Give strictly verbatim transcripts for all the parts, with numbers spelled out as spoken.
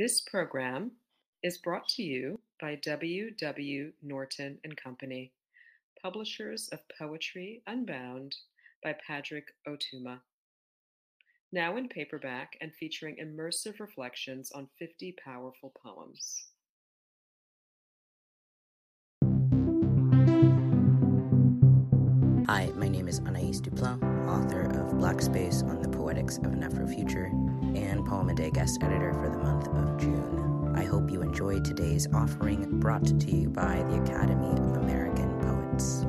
This program is brought to you by W. W. Norton and Company, publishers of Poetry Unbound by Pádraig Ó Tuama. Now in paperback and featuring immersive reflections on fifty powerful poems. Hi, my name is Anaïs Duplan, author of Blackspace on the Poetics of an Afrofuture and Poem A Day guest editor for the month of June. I hope you enjoy today's offering brought to you by the Academy of American Poets.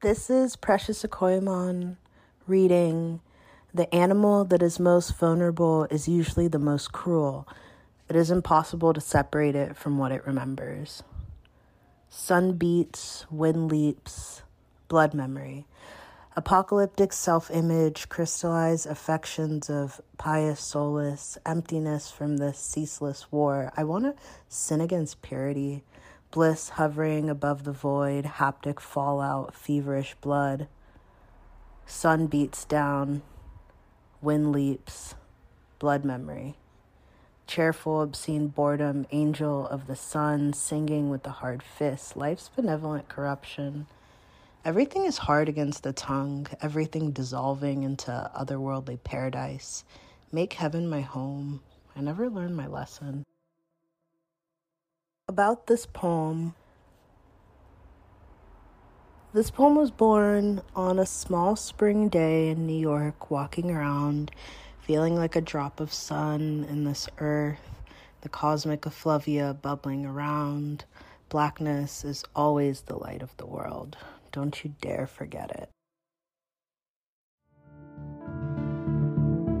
This is Precious Okoyomon reading, "The animal that is most vulnerable is usually the most cruel. It is impossible to separate it from what it remembers." Sun beats, wind leaps, blood memory. Apocalyptic self-image, crystallized affections of pious solace, emptiness from the ceaseless war. I want to sin against purity. Bliss hovering above the void, haptic fallout, feverish blood. Sun beats down, wind leaps, blood memory. Cheerful, obscene boredom, angel of the sun, singing with the hard fist, life's benevolent corruption. Everything is hard against the tongue, everything dissolving into otherworldly paradise. Make heaven my home. I never learned my lesson. About this poem. This poem was born on a small spring day in New York, walking around, feeling like a drop of sun in this earth, the cosmic effluvia bubbling around. Blackness is always the light of the world. Don't you dare forget it.